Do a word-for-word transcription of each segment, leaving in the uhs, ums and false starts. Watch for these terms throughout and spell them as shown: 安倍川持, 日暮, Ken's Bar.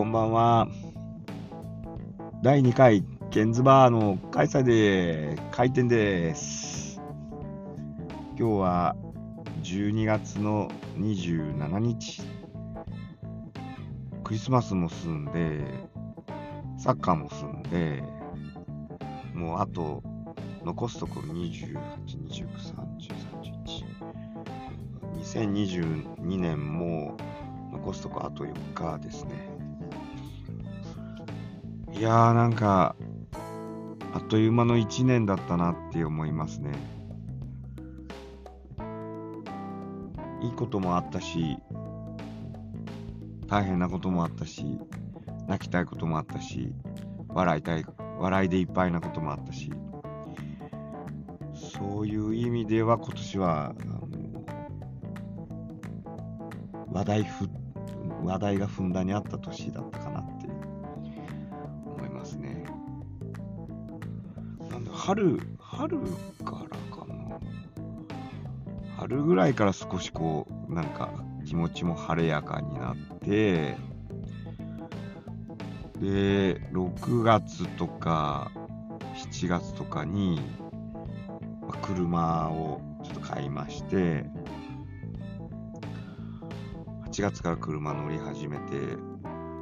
こんばんは。だいにかいケンズバーの開催で開店です。今日はじゅうにがつのにじゅうしちにち、クリスマスも済んでサッカーも済んで、もうあと残すところにじゅうはち、にじゅうきゅう、さんじゅう、さんじゅういち、にせんにじゅうにねんも残すところあとよっかですね。いやー、なんかあっという間のいちねんだったなって思いますね。いいこともあったし、大変なこともあったし、泣きたいこともあったし、笑いたい、笑いでいっぱいなこともあったし、そういう意味では今年は話題ふ、話題がふんだんにあった年だったかなって思いますね。なんだ、春、春からかな。春ぐらいから少しこう、なんか気持ちも晴れやかになって、で、ろくがつとかしちがつとかに、車をちょっと買いまして、はちがつから車乗り始めて、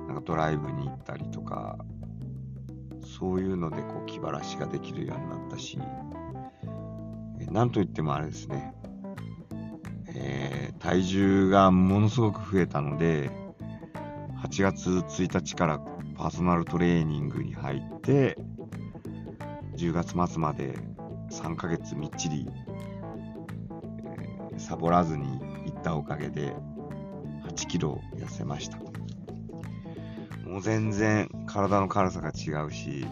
なんかドライブに行ったりとか、そういうのでこう気晴らしができるようになったし、なんといってもあれですね、えー、体重がものすごく増えたので、はちがつついたちからパーソナルトレーニングに入って、じゅうがつまつまでさんかげつみっちり、えー、サボらずに行ったおかげで、はちキロ痩せました。もう全然体の軽さが違うし、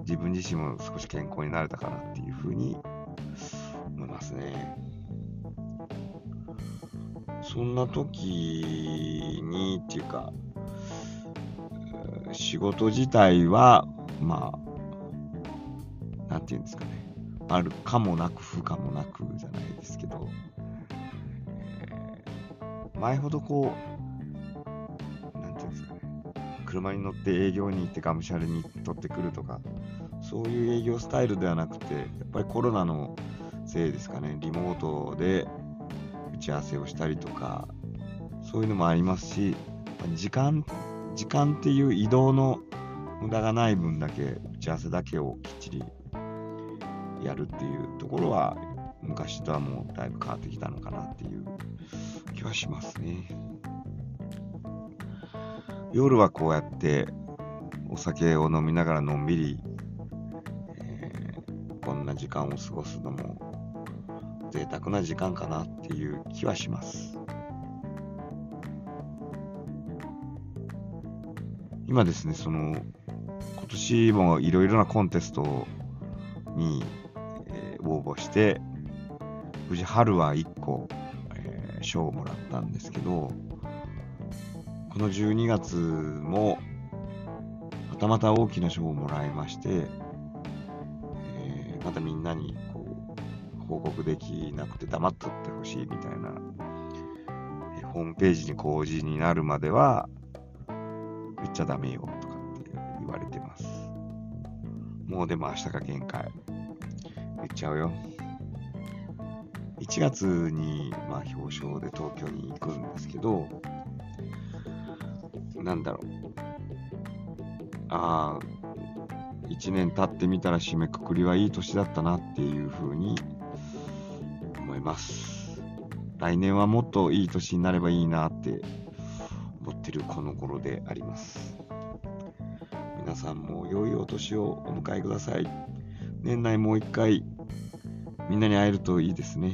自分自身も少し健康になれたかなっていうふうに思いますね。そんな時にっていうか、仕事自体はまあなんていうんですかね、あるかもなく不可もなくじゃないですけど、前ほどこう、なんていうんですかね、車に乗って営業に行ってがむしゃらに取ってくるとか、そういう営業スタイルではなくて、やっぱりコロナのせいですかね、リモートで打ち合わせをしたりとか、そういうのもありますし、時間、時間っていう移動の無駄がない分だけ、打ち合わせだけをきっちりやるっていうところは、昔とはもうだいぶ変わってきたのかなっていう気はしますね。夜はこうやってお酒を飲みながらのんびり、えー、こんな時間を過ごすのも贅沢な時間かなっていう気はします。今ですね、その今年もいろいろなコンテストに、えー、応募して、無事春はいっこ賞をもらったんですけど、このじゅうにがつもまたまた大きな賞をもらいまして、えー、またみんなにこう報告できなくて黙っとってほしいみたいな、えー、ホームページに公示になるまでは言っちゃダメよとかって言われてます。もうでも明日が限界、言っちゃうよ。いちがつに、まあ、表彰で東京に行くんですけど、なんだろう、ああ、いちねん経ってみたら締めくくりはいい年だったなっていうふうに思います。来年はもっといい年になればいいなって思ってるこの頃であります。皆さんも良いお年をお迎えください。年内もう一回みんなに会えるといいですね。